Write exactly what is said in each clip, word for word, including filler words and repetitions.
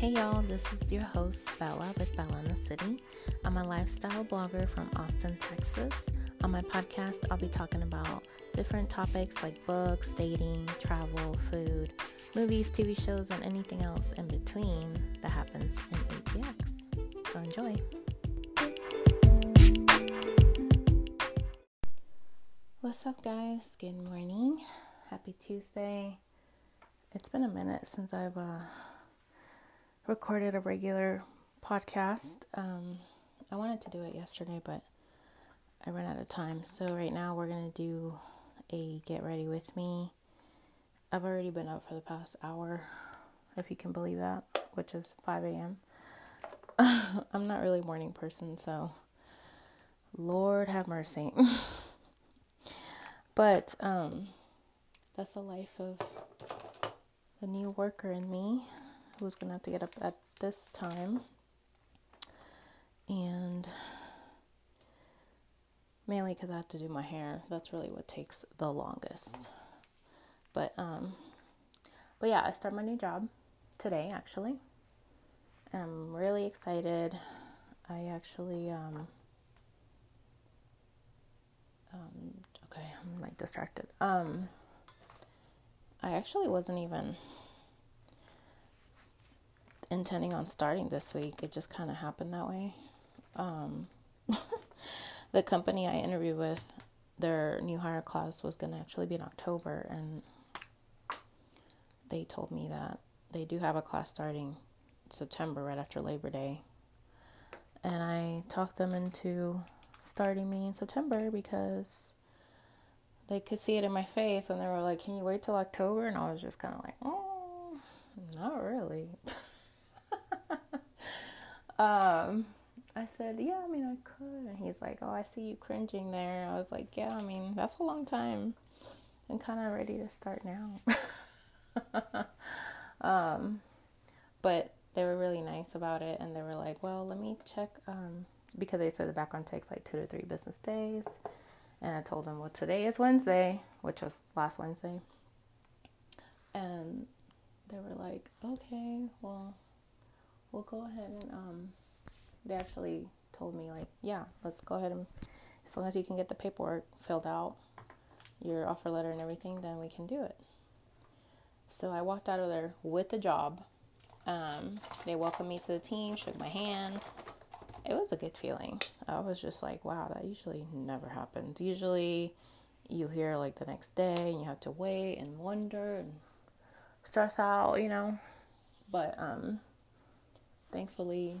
Hey y'all, this is your host Bella with Bella in the City. I'm a lifestyle blogger from Austin, Texas. On my podcast, I'll be talking about different topics like books, dating, travel, food, movies, T V shows, and anything else in between that happens in A T X. So enjoy. What's up, guys? Good morning. Happy Tuesday. It's been a minute since I've uh, recorded a regular podcast. Um, I wanted to do it yesterday, but I ran out of time. So right now we're going to do a get ready with me. I've already been up for the past hour, if you can believe that, which is five a.m. I'm not really a morning person, so Lord have mercy. But um, that's the life of the new worker in me, who's going to have to get up at this time. And mainly because I have to do my hair. That's really what takes the longest. But, um, but yeah, I start my new job today, actually. I'm really excited. I actually, um, um, okay, I'm like distracted. Um, I actually wasn't even intending on starting this week. It just kind of happened that way. Um, the company I interviewed with, their new hire class was going to actually be in October, and they told me that they do have a class starting September right after Labor Day. And I talked them into starting me in September because they could see it in my face, and they were like, "Can you wait till October?" And I was just kind of like, "Oh, not really." um, I said, "Yeah, I mean, I could." And he's like, "Oh, I see you cringing there." I was like, "Yeah, I mean, that's a long time. I'm kind of ready to start now." um, but they were really nice about it, and they were like, "Well, let me check," um, because they said the background takes like two to three business days. And I told them, well, today is Wednesday, which was last Wednesday. And they were like, okay, well, we'll go ahead and, um, they actually told me, like, yeah, let's go ahead and, as long as you can get the paperwork filled out, your offer letter and everything, then we can do it. So I walked out of there with the job. Um, they welcomed me to the team, shook my hand. It was a good feeling. I was just like, wow, that usually never happens. Usually you hear like the next day and you have to wait and wonder and stress out, you know. But um, thankfully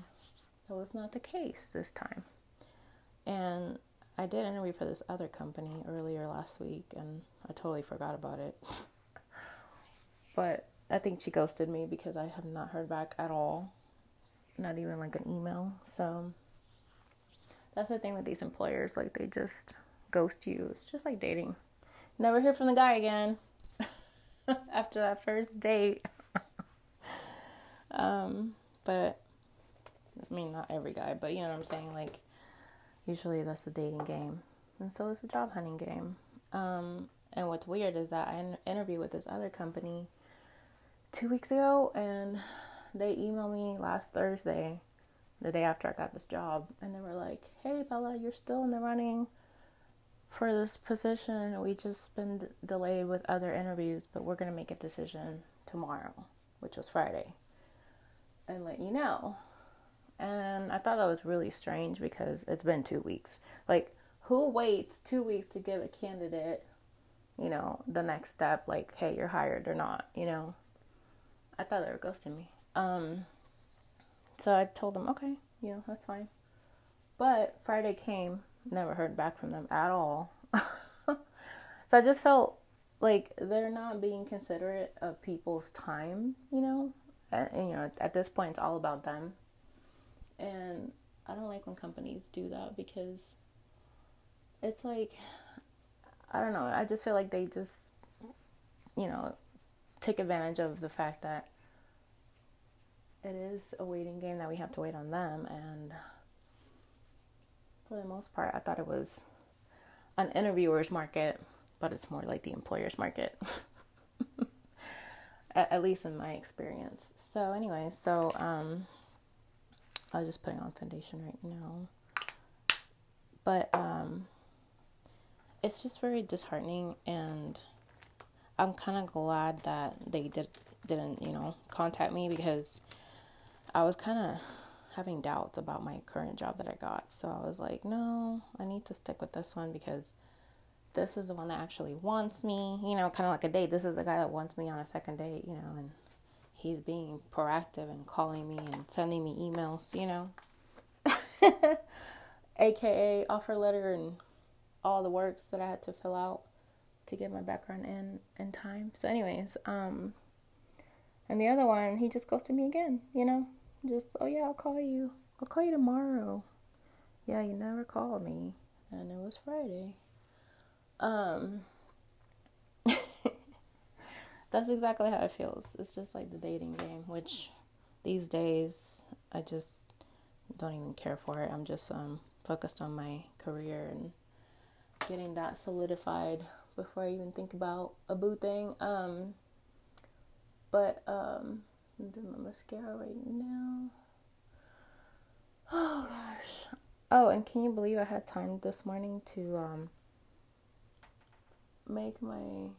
that was not the case this time. And I did interview for this other company earlier last week, and I totally forgot about it. But I think she ghosted me because I have not heard back at all. Not even like an email. So that's the thing with these employers, like they just ghost you. It's just like dating. Never hear from the guy again after that first date. um, but I mean, not every guy, but you know what I'm saying? Like usually that's the dating game, and so is the job hunting game. Um, and what's weird is that I interviewed with this other company two weeks ago, and they emailed me last Thursday, the day after I got this job, and they were like, "Hey, Bella, you're still in the running for this position. We just been d- delayed with other interviews, but we're going to make a decision tomorrow," which was Friday, "and let you know." And I thought that was really strange because it's been two weeks. Like, who waits two weeks to give a candidate, you know, the next step, like, hey, you're hired or not, you know? I thought they were ghosting me. Um, so I told them, okay, you know, that's fine. But Friday came, never heard back from them at all. So I just felt like they're not being considerate of people's time, you know, and, and you know, at this point it's all about them. And I don't like when companies do that because it's like, I don't know. I just feel like they just, you know, take advantage of the fact that it is a waiting game, that we have to wait on them. And for the most part, I thought it was an interviewer's market, but it's more like the employer's market. at, at least in my experience. So anyway, so um, I was just putting on foundation right now. But um, it's just very disheartening, and I'm kind of glad that they did, didn't, you know, contact me, because I was kind of having doubts about my current job that I got. So I was like, no, I need to stick with this one, because this is the one that actually wants me, you know, kind of like a date. This is the guy that wants me on a second date, you know, and he's being proactive and calling me and sending me emails, you know, A K A offer letter and all the works that I had to fill out to get my background in in time. So anyways, um, and the other one, he just ghosted me again, you know, just, oh yeah, I'll call you. I'll call you tomorrow. Yeah, you never called me, and it was Friday. Um, that's exactly how it feels. It's just like the dating game, which these days I just don't even care for it. I'm just um focused on my career and getting that solidified before I even think about a boo thing. Um, but um, I'm doing my mascara right now. Oh gosh. Oh, and can you believe I had time this morning to um. make my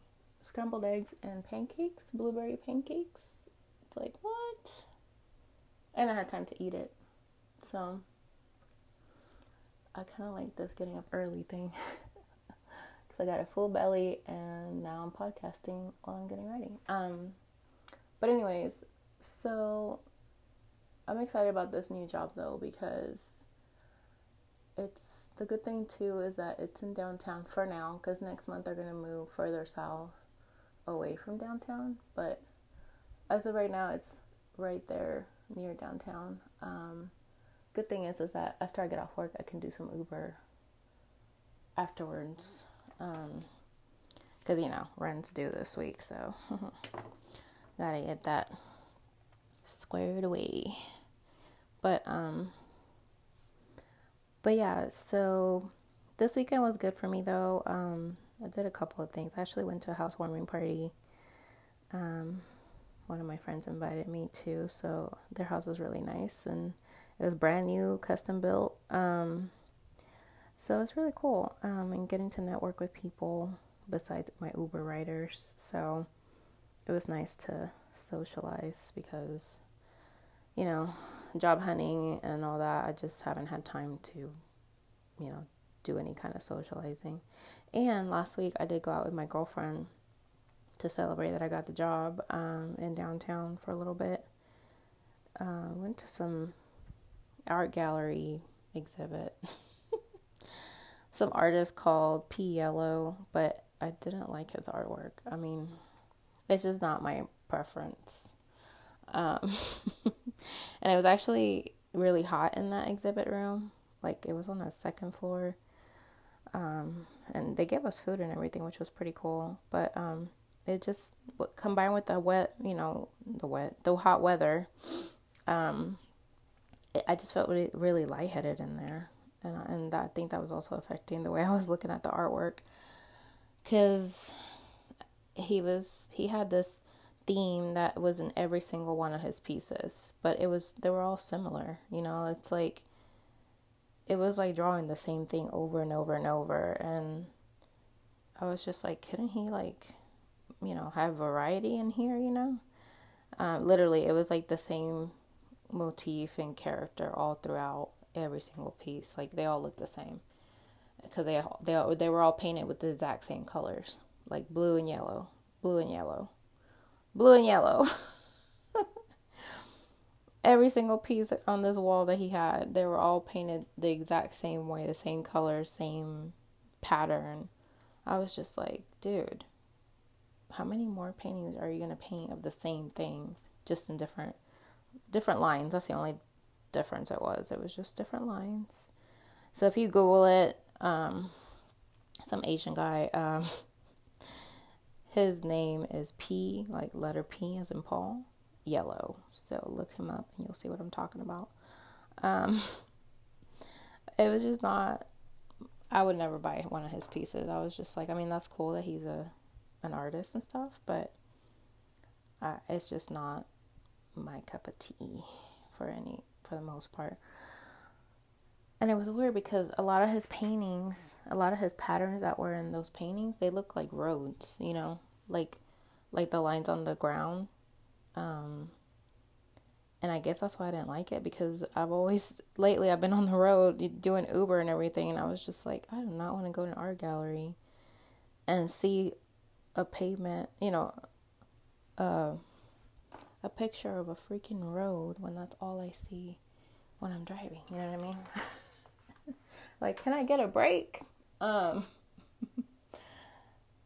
scrambled eggs and pancakes, blueberry pancakes? It's like, what? And I had time to eat it. So I kind of like this getting up early thing, because I got a full belly and now I'm podcasting while I'm getting ready. Um, but anyways, so I'm excited about this new job though, because it's, the good thing too is that it's in downtown for now, because next month they're going to move further south away from downtown. But as of right now, it's right there near downtown. Um, good thing is is that after I get off work, I can do some Uber afterwards, because, um, you know, rent's due this week, so gotta get that squared away. But, um... But yeah, so this weekend was good for me though. Um, I did a couple of things. I actually went to a housewarming party. Um, one of my friends invited me to, so their house was really nice, and it was brand new, custom built. Um, so it's really cool. Um, and getting to network with people besides my Uber riders. So it was nice to socialize, because, you know, job hunting and all that, I just haven't had time to, you know, do any kind of socializing. And last week I did go out with my girlfriend to celebrate that I got the job, um, in downtown for a little bit. Uh, went to some art gallery exhibit. Some artist called P. Yellow, but I didn't like his artwork. I mean, it's just not my preference. Um, and it was actually really hot in that exhibit room. Like, it was on the second floor. Um, and they gave us food and everything, which was pretty cool. But, um, it just combined with the wet, you know, the wet, the hot weather. Um, it, I just felt really, really lightheaded in there. And, I, and that, I think that was also affecting the way I was looking at the artwork. 'Cause he was, he had this theme that was in every single one of his pieces, but it was, they were all similar, you know. It's like, it was like drawing the same thing over and over and over, and I was just like, couldn't he, like, you know, have variety in here, you know? Uh, literally, it was like the same motif and character all throughout every single piece. Like, they all looked the same, because they, they, they were all painted with the exact same colors, like blue and yellow, blue and yellow, blue and yellow. Every single piece on this wall that he had, they were all painted the exact same way, the same color, same pattern. I was just like, dude, how many more paintings are you going to paint of the same thing, just in different different lines? That's the only difference it was. It was just different lines. So if you Google it, um, some Asian guy, um, his name is P, like letter P as in Paul, Yellow. So look him up and you'll see what I'm talking about. Um, it was just not, I would never buy one of his pieces. I was just like, I mean, that's cool that he's a an artist and stuff, but uh, it's just not my cup of tea for any for the most part. And it was weird because a lot of his paintings, a lot of his patterns that were in those paintings, they look like roads, you know, like like the lines on the ground. Um, and I guess that's why I didn't like it, because I've always, lately I've been on the road doing Uber and everything. And I was just like, I do not want to go to an art gallery and see a pavement, you know, uh, a picture of a freaking road when that's all I see when I'm driving. You know what I mean? Like, can I get a break? Um,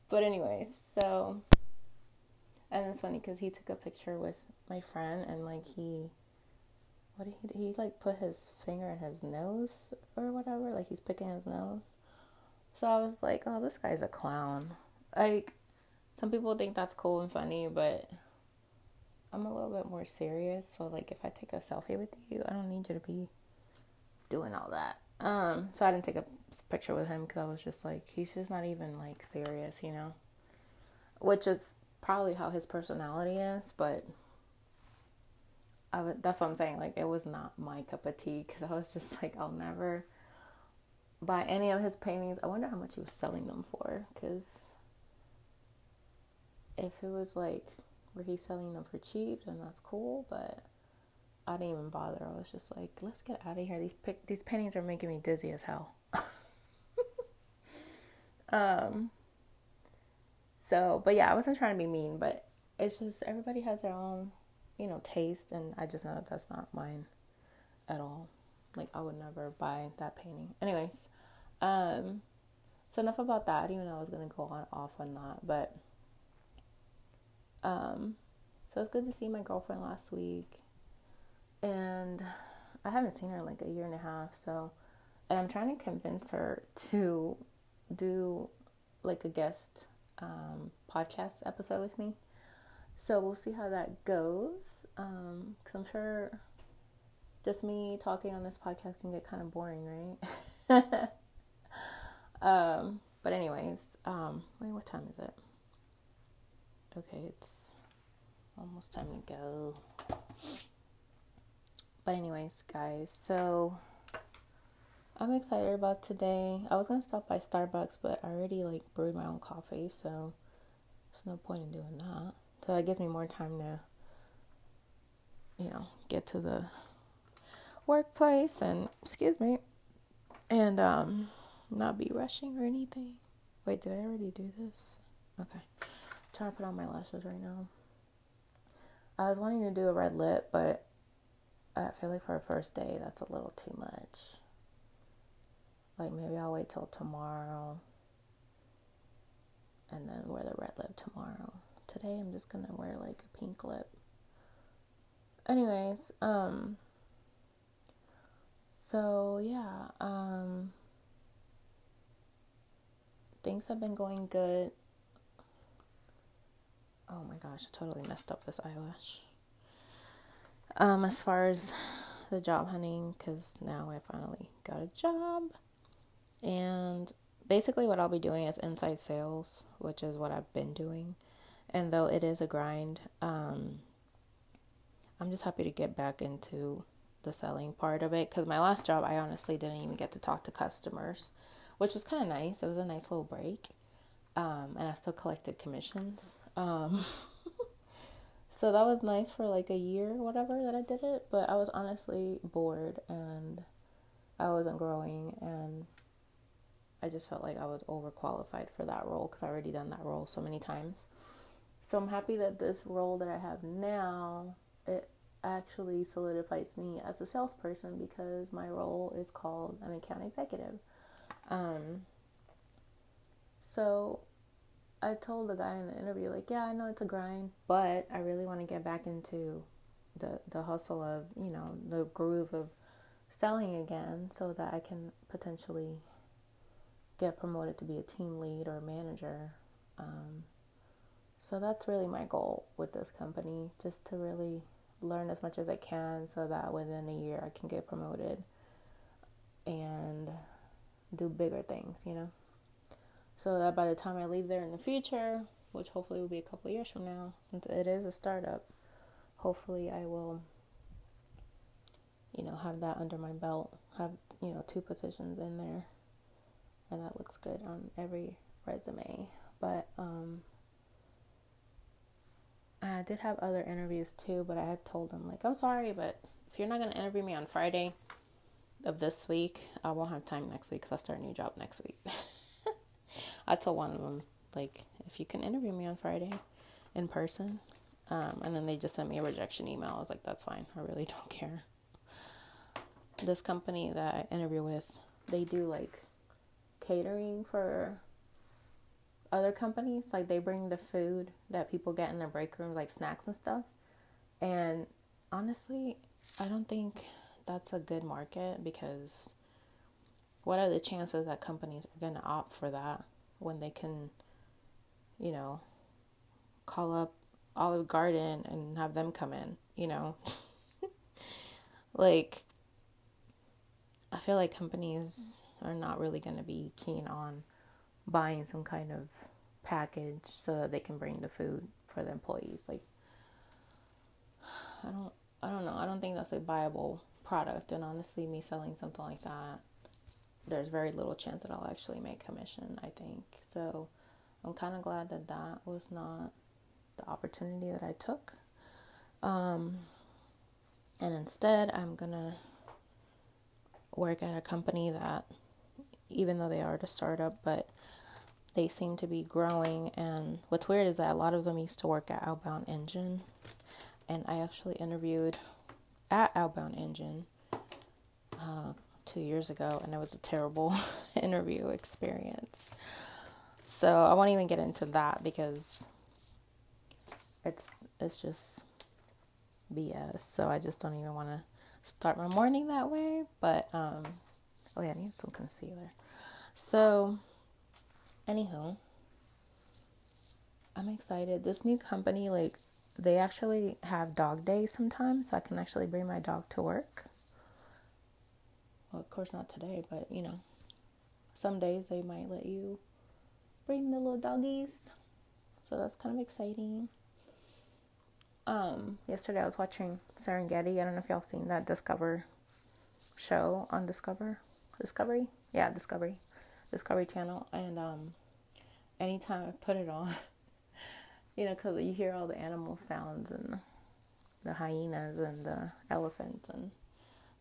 but anyway, so, and it's funny because he took a picture with my friend, and like he, what did he do? He like put his finger in his nose or whatever, like he's picking his nose. So I was like, oh, this guy's a clown. Like, some people think that's cool and funny, but I'm a little bit more serious. So like, if I take a selfie with you, I don't need you to be doing all that. Um, so I didn't take a picture with him because I was just like, he's just not even like serious, you know, which is probably how his personality is. But I would, that's what I'm saying. Like, it was not my cup of tea because I was just like, I'll never buy any of his paintings. I wonder how much he was selling them for, because if it was like where he's selling them for cheap, then that's cool. But I didn't even bother. I was just like, let's get out of here. These pic- these paintings are making me dizzy as hell. um. So, but yeah, I wasn't trying to be mean, but it's just everybody has their own, you know, taste, and I just know that that's not mine at all. Like, I would never buy that painting. Anyways, um, so enough about that. I didn't even know I was gonna go on off on that, but um, so it's good to see my girlfriend last week. And I haven't seen her in like a year and a half, so, and I'm trying to convince her to do like a guest um, podcast episode with me. So we'll see how that goes. Um, cause I'm sure just me talking on this podcast can get kind of boring, right? um, but anyways, um, wait, what time is it? Okay, it's almost time to go. But anyways, guys, so I'm excited about today. I was going to stop by Starbucks, but I already, like, brewed my own coffee, so there's no point in doing that. So that gives me more time to, you know, get to the workplace and, excuse me, and um, not be rushing or anything. Wait, did I already do this? Okay. I'm trying to put on my lashes right now. I was wanting to do a red lip, but I feel like for a first day, that's a little too much. Like, maybe I'll wait till tomorrow and then wear the red lip tomorrow. Today, I'm just gonna wear, like, a pink lip. Anyways, um, so, yeah, um, things have been going good. Oh my gosh, I totally messed up this eyelash. Um, as far as the job hunting, because now I finally got a job, and basically what I'll be doing is inside sales, which is what I've been doing, and though it is a grind, um, I'm just happy to get back into the selling part of it, because my last job, I honestly didn't even get to talk to customers, which was kind of nice. It was a nice little break, um, and I still collected commissions, um, so that was nice for like a year or whatever that I did it, but I was honestly bored and I wasn't growing, and I just felt like I was overqualified for that role because I already done that role so many times. So I'm happy that this role that I have now, it actually solidifies me as a salesperson, because my role is called an account executive. Um, so I told the guy in the interview, like, yeah, I know it's a grind, but I really want to get back into the the hustle of, you know, the groove of selling again, so that I can potentially get promoted to be a team lead or manager. Um, so that's really my goal with this company, just to really learn as much as I can so that within a year I can get promoted and do bigger things, you know? So that by the time I leave there in the future, which hopefully will be a couple years from now, since it is a startup. Hopefully I will, you know, have that under my belt, have, you know, two positions in there, and that looks good on every resume. But um I did have other interviews too, but I had told them, like, I'm sorry, but if you're not going to interview me on Friday of this week, I won't have time next week because I start a new job next week. I told one of them, like, if you can interview me on Friday in person, um, and then they just sent me a rejection email. I was like, that's fine. I really don't care. This company that I interview with, they do, like, catering for other companies. Like, they bring the food that people get in their break room, like snacks and stuff. And honestly, I don't think that's a good market, because what are the chances that companies are going to opt for that when they can, you know, call up Olive Garden and have them come in, you know? Like, I feel like companies are not really going to be keen on buying some kind of package so that they can bring the food for the employees. Like, I don't, I don't know. I don't think that's a viable product. And honestly, me selling something like that, there's very little chance that I'll actually make commission, I think. So I'm kind of glad that that was not the opportunity that I took. Um, and instead, I'm going to work at a company that, even though they are a startup, but they seem to be growing. And what's weird is that a lot of them used to work at Outbound Engine. And I actually interviewed at Outbound Engine uh, two years ago, and it was a terrible interview experience. So I won't even get into that because it's it's just B S. So I just don't even want to start my morning that way. But, um, oh yeah, I need some concealer. So, anywho, I'm excited. This new company, like, they actually have dog days sometimes, so I can actually bring my dog to work. Well, of course not today, but, you know, some days they might let you bring the little doggies. So that's kind of exciting. Um, yesterday I was watching Serengeti. I don't know if y'all seen that Discover show on Discover. Discovery? Yeah, Discovery. Discovery Channel. And um, anytime I put it on... You know, because you hear all the animal sounds and the hyenas and the elephants and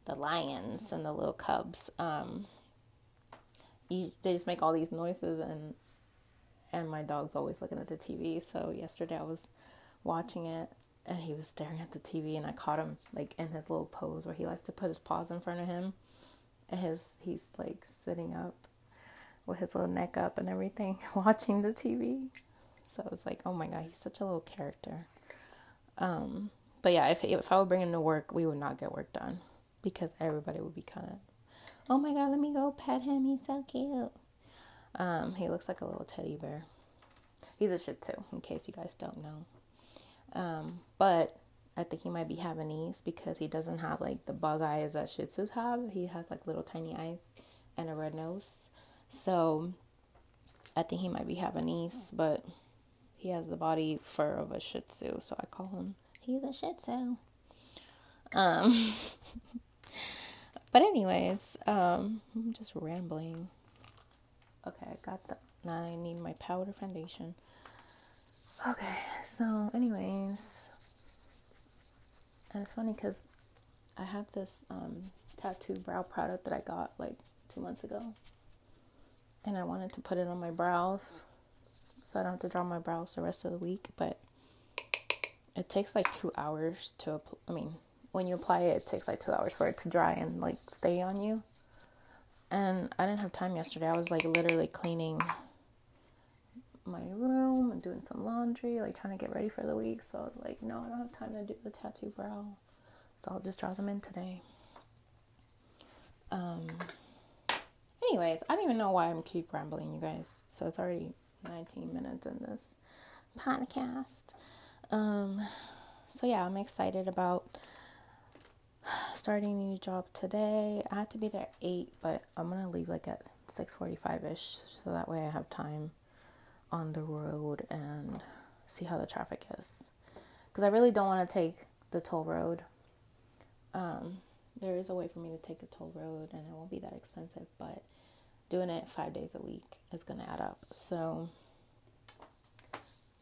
the lions and the little cubs. Um, you, they just make all these noises, and and my dog's always looking at the T V. So yesterday I was watching it, and he was staring at the T V, and I caught him, like, in his little pose where he likes to put his paws in front of him. And his he's, like, sitting up with his little neck up and everything, watching the T V. So I was like, oh my God, he's such a little character. Um, but yeah, if if I would bring him to work, we would not get work done. Because everybody would be kind of, oh my God, let me go pet him. He's so cute. Um, he looks like a little teddy bear. He's a Shih Tzu, in case you guys don't know. Um, but I think he might be Havanese because he doesn't have, like, the bug eyes that Shih Tzus have. He has, like, little tiny eyes and a red nose. So I think he might be Havanese, but... he has the body fur of a Shih Tzu, so I call him, he's a Shih Tzu. Um, but anyways, um, I'm just rambling. Okay, I got the, now I need my powder foundation. Okay, so anyways, and it's funny because I have this um, tattoo brow product that I got like two months ago, and I wanted to put it on my brows. So I don't have to draw my brows the rest of the week, but it takes like two hours to, apl- I mean, when you apply it, it takes like two hours for it to dry and, like, stay on you. And I didn't have time yesterday. I was, like, literally cleaning my room and doing some laundry, like, trying to get ready for the week. So I was like, no, I don't have time to do the tattoo brow. So I'll just draw them in today. Um. Anyways, I don't even know why I'm keep rambling, you guys. So it's already... nineteen minutes in this podcast. Um, so yeah, I'm excited about starting a new job today. I have to be there at eight, but I'm gonna leave like at six forty-five ish, so that way I have time on the road and see how the traffic is, because I really don't want to take the toll road. Um, there is a way for me to take the toll road and it won't be that expensive, but doing it five days a week is going to add up. So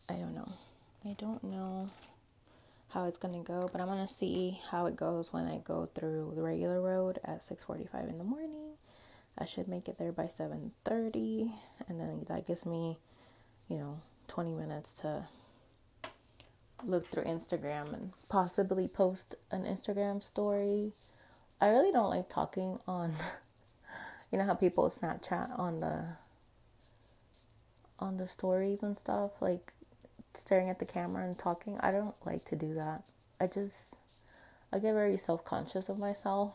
I don't know. I don't know how it's going to go, but I'm going to see how it goes when I go through the regular road at six forty-five in the morning. I should make it there by seven thirty, and then that gives me, you know, twenty minutes to look through Instagram and possibly post an Instagram story. I really don't like talking on, you know how people Snapchat on the on the stories and stuff, like staring at the camera and talking. I don't like to do that. I just, I get very self-conscious of myself,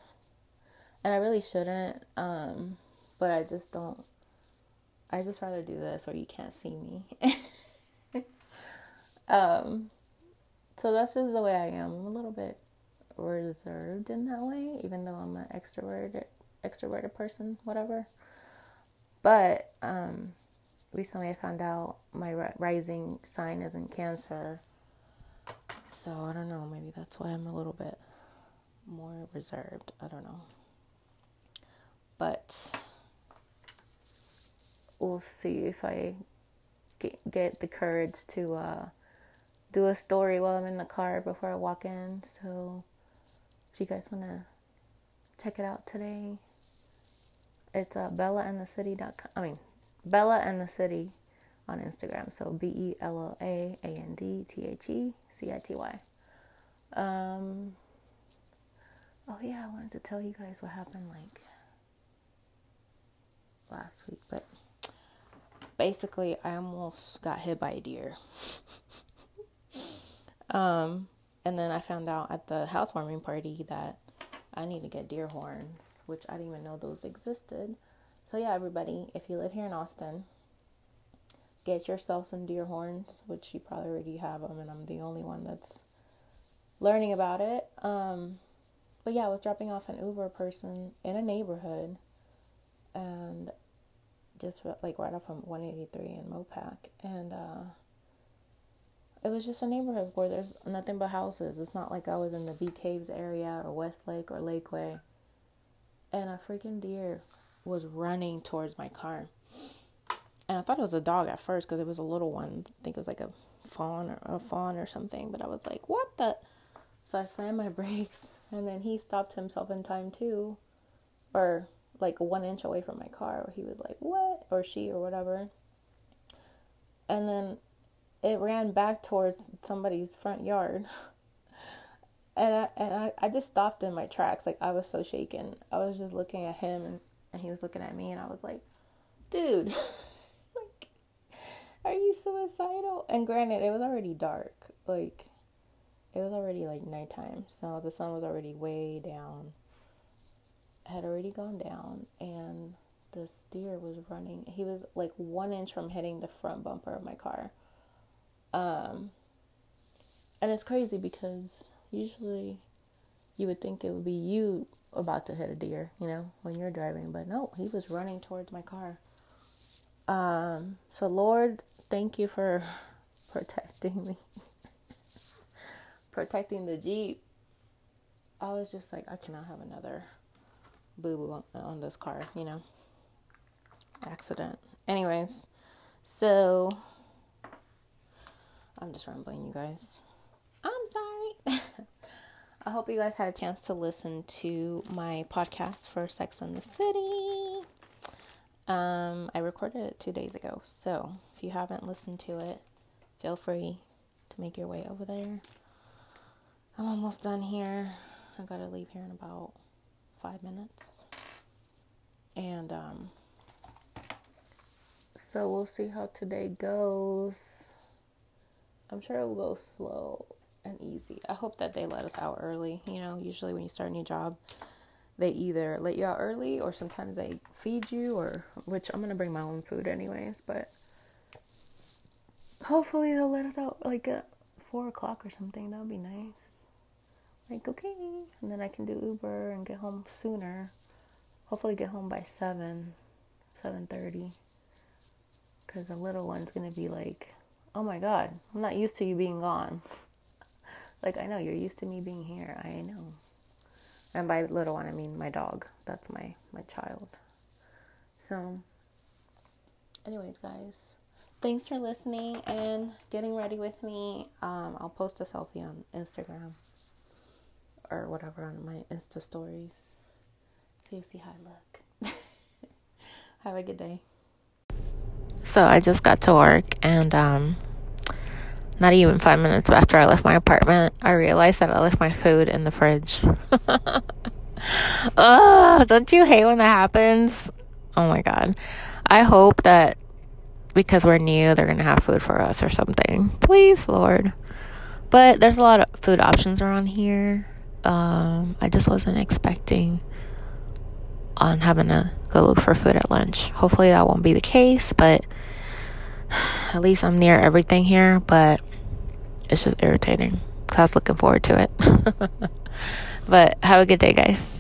and I really shouldn't, um, but I just don't, I just rather do this or you can't see me. um, so that's just the way I am. I'm a little bit reserved in that way, even though I'm an extroverted, extroverted person, whatever. But, um, recently I found out my rising sign is in Cancer. So I don't know, maybe that's why I'm a little bit more reserved. I don't know. But we'll see if I get, get the courage to uh, do a story while I'm in the car before I walk in. So if you guys want to check it out today, it's uh, bella in the city dot com. I mean, Bella in the City on Instagram. So B E L L A A N D T H E C I T Y. Um, oh, yeah, I wanted to tell you guys what happened, like, last week, but basically I almost got hit by a deer. um and then I found out at the housewarming party that I need to get deer horns, which I didn't even know those existed. So yeah, everybody, if you live here in Austin, get yourself some deer horns, which you probably already have them, and I'm the only one that's learning about it. Um but yeah, I was dropping off an Uber person in a neighborhood, and just like right off of one eighty-three in Mopac, and uh, it was just a neighborhood where there's nothing but houses. It's not like I was in the Bee Caves area or Westlake or Lakeway, and a freaking deer was running towards my car, and I thought it was a dog at first because it was a little one. I think it was like a fawn or a fawn or something, but I was like, what the? So I slammed my brakes, and then he stopped himself in time too, or like one inch away from my car, or he was like, what, or she, or whatever. And then it ran back towards somebody's front yard. and I and I, I just stopped in my tracks. Like, I was so shaken. I was just looking at him, and, and he was looking at me, and I was like, dude, like, are you suicidal? And granted, it was already dark. Like, it was already like nighttime, so the sun was already way down. Had already gone down, and this deer was running. He was like one inch from hitting the front bumper of my car. Um, and it's crazy because usually you would think it would be you about to hit a deer, you know, when you're driving, but no, he was running towards my car. Um, so Lord, thank you for protecting me, protecting the Jeep. I was just like, I cannot have another boo-boo on, on this car, you know, accident. Anyways, so I'm just rambling, you guys. I'm sorry. I hope you guys had a chance to listen to my podcast for Sex and the City. Um, I recorded it two days ago, so if you haven't listened to it, feel free to make your way over there. I'm almost done here. I gotta leave here in about five minutes, and um so we'll see how today goes. I'm sure it will go slow and easy. I hope that they let us out early. You know, usually when you start a new job, they either let you out early, or sometimes they feed you, or which I'm gonna bring my own food anyways, but hopefully they'll let us out like at four o'clock or something. That would be nice. Like, okay, and then I can do Uber and get home sooner. Hopefully get home by seven, seven thirty. because the little one's gonna be like, oh my god, I'm not used to you being gone. Like, I know you're used to me being here. I know. And by little one, I mean my dog. That's my my child. So anyways, guys, thanks for listening and getting ready with me. Um, I'll post a selfie on Instagram or whatever on my Insta stories, so you see how I look. Have a good day. So I just got to work, and um, not even five minutes after I left my apartment, I realized that I left my food in the fridge. Oh, don't you hate when that happens? Oh my god. I hope that because we're new, they're going to have food for us or something. Please, Lord. But there's a lot of food options around here. Um, I just wasn't expecting on having to go look for food at lunch. Hopefully that won't be the case, but at least I'm near everything here. But it's just irritating because I was looking forward to it. But have a good day, guys.